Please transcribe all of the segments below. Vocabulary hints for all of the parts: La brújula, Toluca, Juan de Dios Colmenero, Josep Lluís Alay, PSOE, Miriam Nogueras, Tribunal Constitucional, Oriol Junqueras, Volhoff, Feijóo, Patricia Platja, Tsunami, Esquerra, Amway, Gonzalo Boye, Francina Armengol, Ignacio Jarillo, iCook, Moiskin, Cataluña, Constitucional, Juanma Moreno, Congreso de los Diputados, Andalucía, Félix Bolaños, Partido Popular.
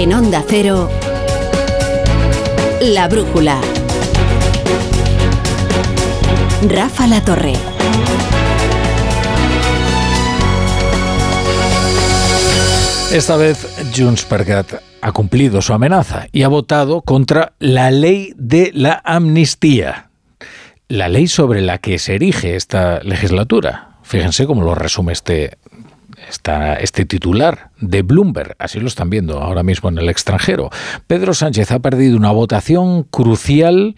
En Onda Cero, La Brújula. Rafa Latorre. Esta vez Junts per Cat ha cumplido su amenaza y ha votado contra la ley de la amnistía, la ley sobre la que se erige esta legislatura. Fíjense cómo lo resume este titular de Bloomberg, así lo están viendo ahora mismo en el extranjero. Pedro Sánchez ha perdido una votación crucial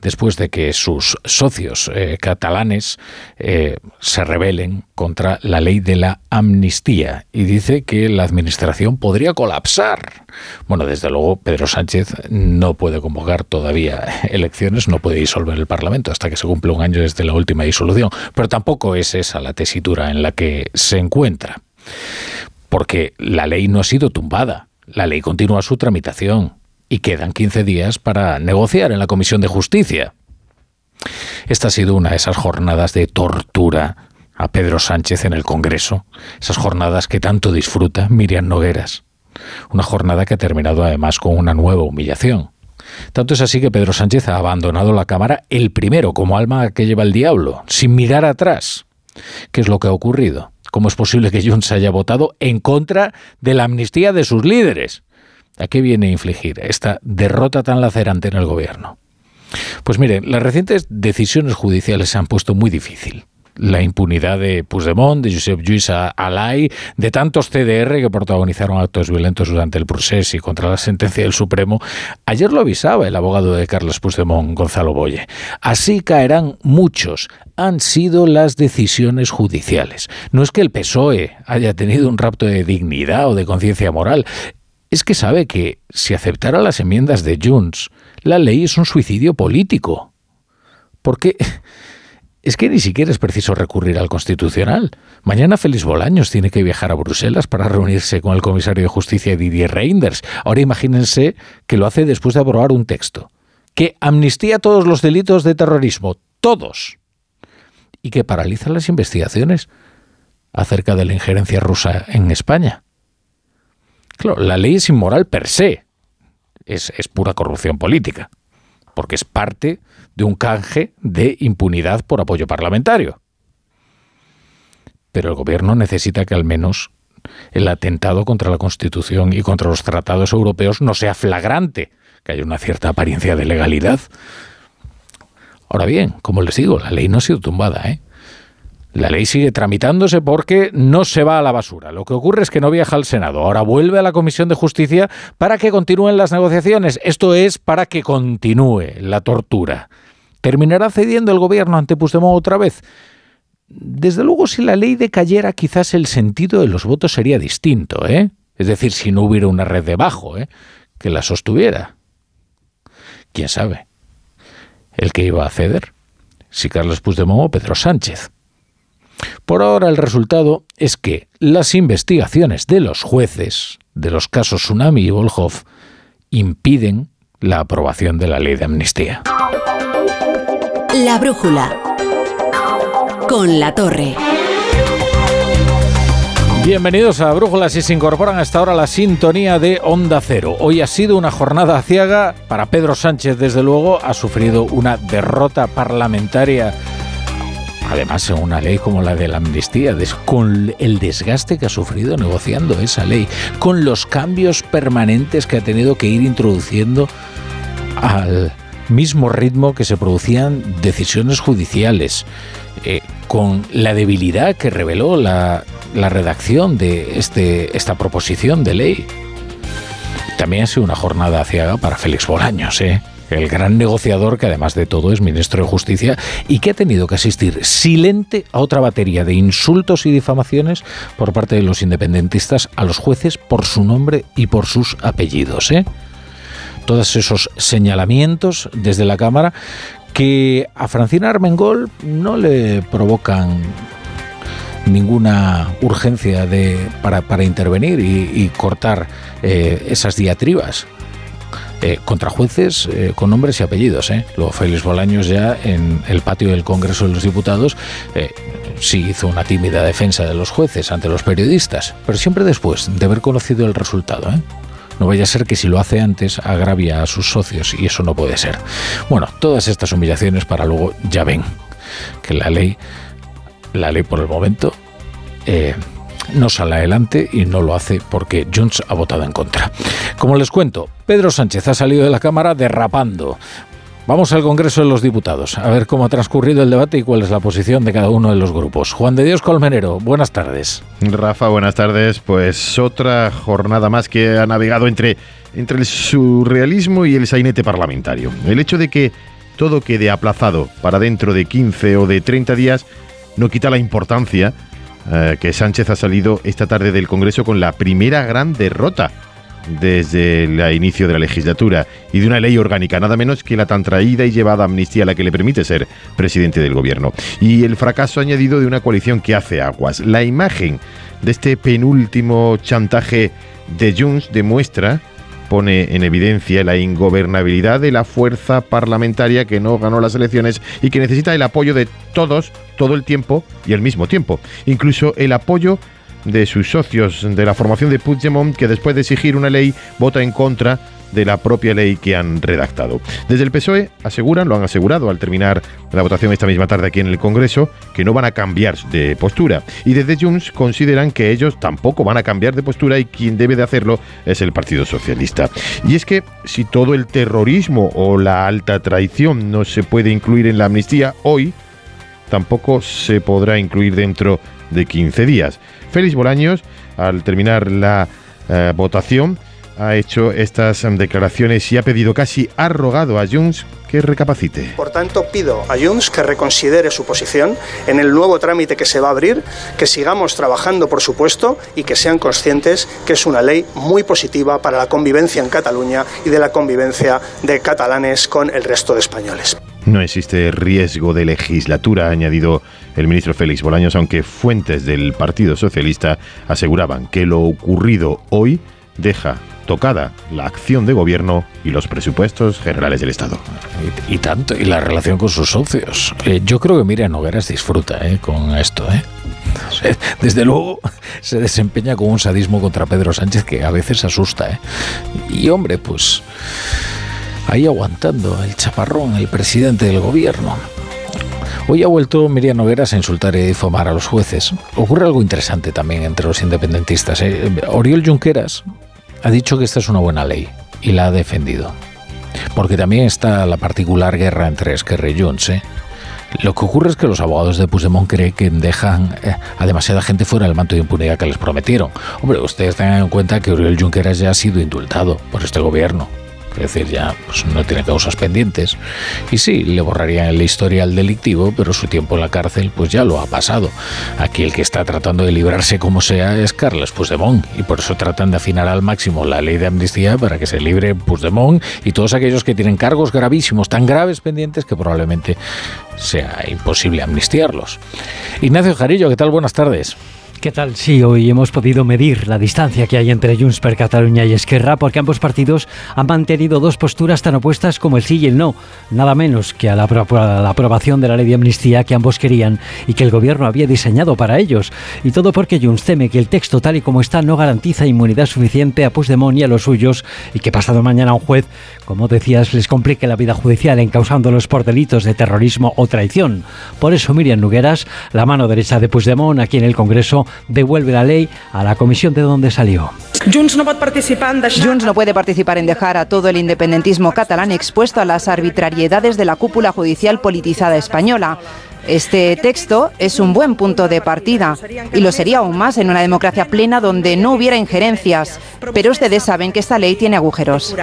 después de que sus socios catalanes se rebelen contra la ley de la amnistía y dice que la administración podría colapsar. Bueno, desde luego Pedro Sánchez no puede convocar todavía elecciones, no puede disolver el Parlamento hasta que se cumpla un año desde la última disolución, pero tampoco es esa la tesitura en la que se encuentra, porque la ley no ha sido tumbada, la ley continúa su tramitación. Y quedan 15 días para negociar en la Comisión de Justicia. Esta ha sido una de esas jornadas de tortura a Pedro Sánchez en el Congreso. Esas jornadas que tanto disfruta Miriam Nogueras. Una jornada que ha terminado además con una nueva humillación. Tanto es así que Pedro Sánchez ha abandonado la Cámara el primero, como alma que lleva el diablo, sin mirar atrás. ¿Qué es lo que ha ocurrido? ¿Cómo es posible que Junts haya votado en contra de la amnistía de sus líderes? ¿A qué viene a infligir esta derrota tan lacerante en el gobierno? Pues miren, las recientes decisiones judiciales se han puesto muy difícil. La impunidad de Puigdemont, de Josep Lluís Alay, de tantos CDR que protagonizaron actos violentos durante el procés y contra la sentencia del Supremo. Ayer lo avisaba el abogado de Carlos Puigdemont, Gonzalo Boye. Así caerán muchos. Han sido las decisiones judiciales. No es que el PSOE haya tenido un rapto de dignidad o de conciencia moral. Es que sabe que, si aceptara las enmiendas de Junts, la ley es un suicidio político. Porque es que ni siquiera es preciso recurrir al Constitucional. Mañana Félix Bolaños tiene que viajar a Bruselas para reunirse con el comisario de Justicia Didier Reinders. Ahora imagínense que lo hace después de aprobar un texto que amnistía todos los delitos de terrorismo, todos, y que paraliza las investigaciones acerca de la injerencia rusa en España. Claro, la ley es inmoral per se, es pura corrupción política, porque es parte de un canje de impunidad por apoyo parlamentario. Pero el gobierno necesita que al menos el atentado contra la Constitución y contra los tratados europeos no sea flagrante, que haya una cierta apariencia de legalidad. Ahora bien, como les digo, la ley no ha sido tumbada, ¿eh? La ley sigue tramitándose porque no se va a la basura. Lo que ocurre es que no viaja al Senado. Ahora vuelve a la Comisión de Justicia para que continúen las negociaciones. Esto es para que continúe la tortura. ¿Terminará cediendo el gobierno ante Puigdemont otra vez? Desde luego, si la ley decayera, quizás el sentido de los votos sería distinto, ¿eh? Es decir, si no hubiera una red debajo, ¿eh?, que la sostuviera. ¿Quién sabe? ¿El que iba a ceder? Si Carlos Puigdemont o Pedro Sánchez. Por ahora el resultado es que las investigaciones de los jueces de los casos Tsunami y Volhoff impiden la aprobación de la ley de amnistía. La brújula con Latorre. Bienvenidos a Brújula si se incorporan hasta ahora a la sintonía de Onda Cero. Hoy ha sido una jornada aciaga para Pedro Sánchez, desde luego, ha sufrido una derrota parlamentaria. Además, en una ley como la de la amnistía, con el desgaste que ha sufrido negociando esa ley, con los cambios permanentes que ha tenido que ir introduciendo al mismo ritmo que se producían decisiones judiciales, con la debilidad que reveló la redacción de esta proposición de ley. También ha sido una jornada aciaga para Félix Bolaños, el gran negociador que además de todo es ministro de Justicia y que ha tenido que asistir silente a otra batería de insultos y difamaciones por parte de los independentistas a los jueces por su nombre y por sus apellidos, Todos esos señalamientos desde la Cámara que a Francina Armengol no le provocan ninguna urgencia para intervenir y cortar esas diatribas. Contra jueces con nombres y apellidos. Luego Félix Bolaños ya en el patio del Congreso de los Diputados sí hizo una tímida defensa de los jueces ante los periodistas, pero siempre después de haber conocido el resultado. No vaya a ser que si lo hace antes agravia a sus socios y eso no puede ser. Bueno, todas estas humillaciones para luego ya ven que la ley por el momento no sale adelante y no lo hace porque Junts ha votado en contra. Como les cuento, Pedro Sánchez ha salido de la Cámara derrapando. Vamos al Congreso de los Diputados a ver cómo ha transcurrido el debate y cuál es la posición de cada uno de los grupos. Juan de Dios Colmenero, buenas tardes. Rafa, buenas tardes. Pues otra jornada más que ha navegado entre el surrealismo y el sainete parlamentario. El hecho de que todo quede aplazado para dentro de 15 o de 30 días no quita la importancia que Sánchez ha salido esta tarde del Congreso con la primera gran derrota desde el inicio de la legislatura y de una ley orgánica, nada menos que la tan traída y llevada amnistía a la que le permite ser presidente del gobierno. Y el fracaso añadido de una coalición que hace aguas. La imagen de este penúltimo chantaje de Junts demuestra, pone en evidencia la ingobernabilidad de la fuerza parlamentaria que no ganó las elecciones y que necesita el apoyo de todos, todo el tiempo y al mismo tiempo. Incluso el apoyo de sus socios de la formación de Puigdemont, que después de exigir una ley vota en contra de la propia ley que han redactado. Desde el PSOE aseguran, lo han asegurado al terminar la votación esta misma tarde aquí en el Congreso, que no van a cambiar de postura. Y desde Junts consideran que ellos tampoco van a cambiar de postura y quien debe de hacerlo es el Partido Socialista. Y es que si todo el terrorismo o la alta traición no se puede incluir en la amnistía hoy, tampoco se podrá incluir dentro de 15 días. Félix Bolaños, al terminar la votación, ha hecho estas declaraciones y ha pedido, casi ha rogado a Junts que recapacite. Por tanto, pido a Junts que reconsidere su posición en el nuevo trámite que se va a abrir, que sigamos trabajando, por supuesto, y que sean conscientes que es una ley muy positiva para la convivencia en Cataluña y de la convivencia de catalanes con el resto de españoles. No existe riesgo de legislatura, ha añadido el ministro Félix Bolaños, aunque fuentes del Partido Socialista aseguraban que lo ocurrido hoy deja tocada la acción de gobierno y los presupuestos generales del Estado. Y la relación con sus socios. Yo creo que Miriam Nogueras disfruta con esto. Desde luego se desempeña con un sadismo contra Pedro Sánchez que a veces asusta. Y hombre, pues ahí aguantando el chaparrón, el presidente del gobierno. Hoy ha vuelto Miriam Nogueras a insultar y difamar a los jueces. Ocurre algo interesante también entre los independentistas. Oriol Junqueras ha dicho que esta es una buena ley y la ha defendido. Porque también está la particular guerra entre Esquerra y Junts. Lo que ocurre es que los abogados de Puigdemont creen que dejan a demasiada gente fuera del manto de impunidad que les prometieron. Hombre, ustedes tengan en cuenta que Oriol Junqueras ya ha sido indultado por este gobierno. Es decir, ya pues, no tiene causas pendientes. Y sí, le borrarían el historial delictivo, pero su tiempo en la cárcel pues ya lo ha pasado. Aquí el que está tratando de librarse como sea es Carlos Puigdemont. Y por eso tratan de afinar al máximo la ley de amnistía para que se libre Puigdemont y todos aquellos que tienen cargos gravísimos, tan graves pendientes que probablemente sea imposible amnistiarlos. Ignacio Jarillo, ¿qué tal? Buenas tardes. ¿Qué tal? Sí, hoy hemos podido medir la distancia que hay entre Junts per Cataluña y Esquerra porque ambos partidos han mantenido dos posturas tan opuestas como el sí y el no, nada menos que a la aprobación de la ley de amnistía que ambos querían y que el gobierno había diseñado para ellos. Y todo porque Junts teme que el texto tal y como está no garantiza inmunidad suficiente a Puigdemont y a los suyos y que pasado mañana un juez, como decías, les complique la vida judicial encausándolos por delitos de terrorismo o traición. Por eso Miriam Nogueras, la mano derecha de Puigdemont aquí en el Congreso, devuelve la ley a la comisión de donde salió. Junts no puede participar en dejar a todo el independentismo catalán expuesto a las arbitrariedades de la cúpula judicial politizada española. Este texto es un buen punto de partida y lo sería aún más en una democracia plena donde no hubiera injerencias. Pero ustedes saben que esta ley tiene agujeros.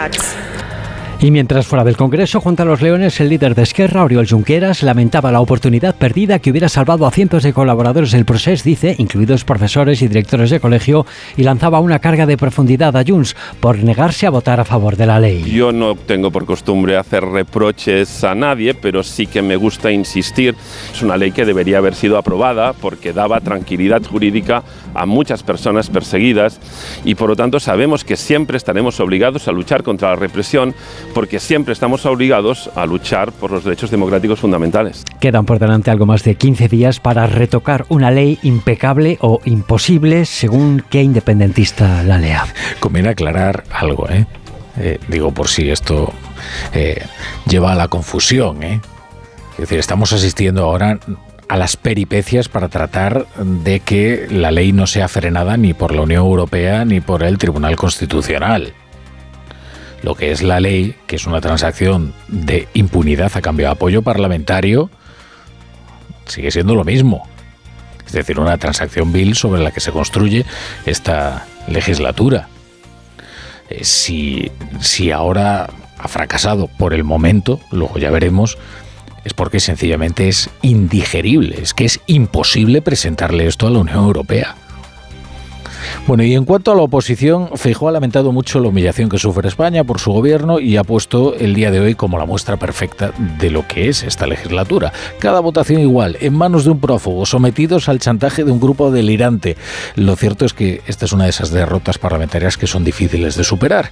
Y mientras fuera del Congreso, junto a los leones, el líder de Esquerra, Oriol Junqueras, lamentaba la oportunidad perdida que hubiera salvado a cientos de colaboradores del procés, dice, incluidos profesores y directores de colegio, y lanzaba una carga de profundidad a Junts por negarse a votar a favor de la ley. Yo no tengo por costumbre hacer reproches a nadie, pero sí que me gusta insistir. Es una ley que debería haber sido aprobada porque daba tranquilidad jurídica a muchas personas perseguidas y por lo tanto sabemos que siempre estaremos obligados a luchar contra la represión, porque siempre estamos obligados a luchar por los derechos democráticos fundamentales. Quedan por delante algo más de 15 días para retocar una ley impecable o imposible, según qué independentista la lea. Conviene aclarar algo, digo, por si esto lleva a la confusión, Es decir, estamos asistiendo ahora a las peripecias para tratar de que la ley no sea frenada ni por la Unión Europea ni por el Tribunal Constitucional. Lo que es la ley, que es una transacción de impunidad a cambio de apoyo parlamentario, sigue siendo lo mismo. Es decir, una transacción vil sobre la que se construye esta legislatura. Si ahora ha fracasado por el momento, luego ya veremos, es porque sencillamente es indigerible, es que es imposible presentarle esto a la Unión Europea. Bueno, y en cuanto a la oposición, Feijóo ha lamentado mucho la humillación que sufre España por su gobierno y ha puesto el día de hoy como la muestra perfecta de lo que es esta legislatura. Cada votación igual, en manos de un prófugo, sometidos al chantaje de un grupo delirante. Lo cierto es que esta es una de esas derrotas parlamentarias que son difíciles de superar.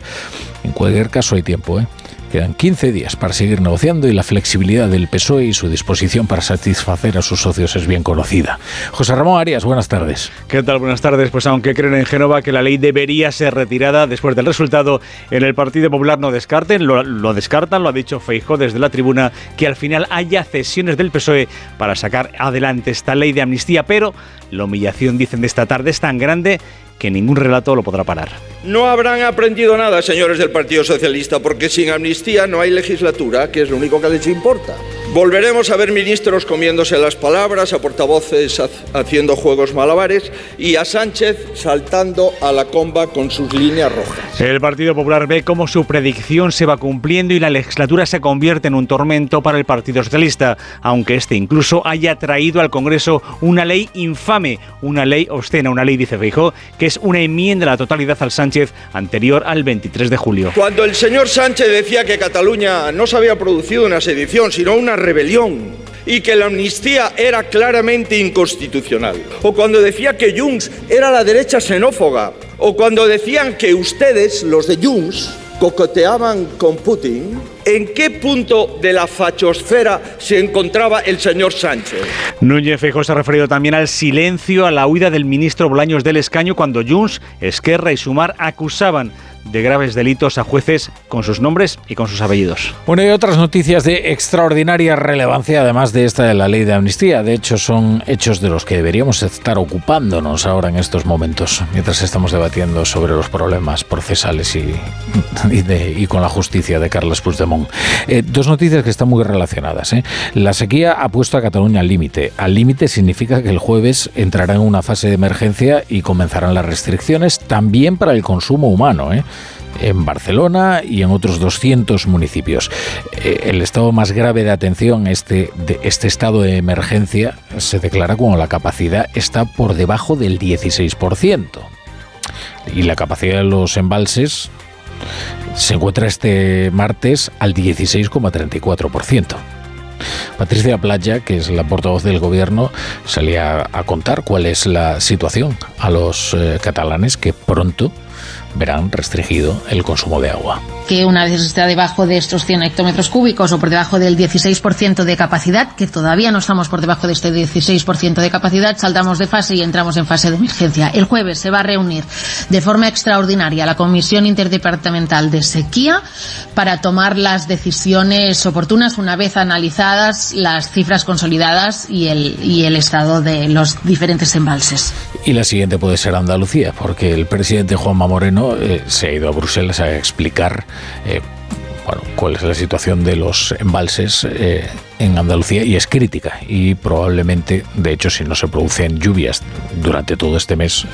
En cualquier caso hay tiempo, Quedan 15 días para seguir negociando y la flexibilidad del PSOE y su disposición para satisfacer a sus socios es bien conocida. José Ramón Arias, buenas tardes. ¿Qué tal? Buenas tardes. Pues aunque creen en Génova que la ley debería ser retirada después del resultado, en el Partido Popular lo descartan, lo ha dicho Feijóo desde la tribuna, que al final haya cesiones del PSOE para sacar adelante esta ley de amnistía, pero la humillación, dicen, de esta tarde es tan grande que ningún relato lo podrá parar. No habrán aprendido nada, señores del Partido Socialista, porque sin amnistía no hay legislatura, que es lo único que les importa. Volveremos a ver ministros comiéndose las palabras, a portavoces haciendo juegos malabares y a Sánchez saltando a la comba con sus líneas rojas. El Partido Popular ve cómo su predicción se va cumpliendo y la legislatura se convierte en un tormento para el Partido Socialista, aunque este incluso haya traído al Congreso una ley infame, una ley obscena, una ley, dice Feijóo, que es una enmienda a la totalidad al Sánchez anterior al 23 de julio. Cuando el señor Sánchez decía que Cataluña no se había producido una sedición, sino una rebelión, y que la amnistía era claramente inconstitucional, o cuando decía que Junts era la derecha xenófoba, o cuando decían que ustedes, los de Junts, cocoteaban con Putin, ¿en qué punto de la fachosfera se encontraba el señor Sánchez? Núñez Feijóo se ha referido también al silencio, a la huida del ministro Bolaños del escaño cuando Junts, Esquerra y Sumar acusaban de graves delitos a jueces con sus nombres y con sus apellidos. Bueno, y otras noticias de extraordinaria relevancia, además de esta de la ley de amnistía. De hecho, son hechos de los que deberíamos estar ocupándonos ahora en estos momentos, mientras estamos debatiendo sobre los problemas procesales y con la justicia de Carlos Puigdemont. Dos noticias que están muy relacionadas. La sequía ha puesto a Cataluña al límite. Al límite significa que el jueves entrará en una fase de emergencia y comenzarán las restricciones también para el consumo humano, en Barcelona y en otros 200 municipios. El estado más grave de atención, este estado de emergencia, se declara cuando la capacidad está por debajo del 16%. Y la capacidad de los embalses se encuentra este martes al 16,34%. Patricia Platja, que es la portavoz del gobierno, salía a contar cuál es la situación a los catalanes que pronto verán restringido el consumo de agua. Que una vez está debajo de estos 100 hectómetros cúbicos o por debajo del 16% de capacidad, que todavía no estamos por debajo de este 16% de capacidad, saltamos de fase y entramos en fase de emergencia. El jueves se va a reunir de forma extraordinaria la Comisión Interdepartamental de Sequía para tomar las decisiones oportunas una vez analizadas las cifras consolidadas y el estado de los diferentes embalses. Y la siguiente puede ser Andalucía, porque el presidente Juanma Moreno se ha ido a Bruselas a explicar cuál es la situación de los embalses en Andalucía, y es crítica, y probablemente, de hecho, si no se producen lluvias durante todo este mes,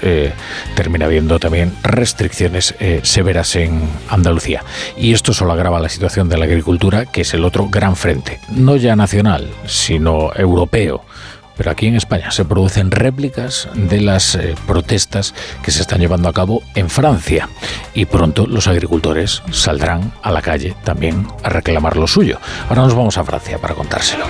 termina habiendo también restricciones severas en Andalucía, y esto solo agrava la situación de la agricultura, que es el otro gran frente, no ya nacional, sino europeo. Pero aquí en España se producen réplicas de las protestas que se están llevando a cabo en Francia. Y pronto los agricultores saldrán a la calle también a reclamar lo suyo. Ahora nos vamos a Francia para contárselo.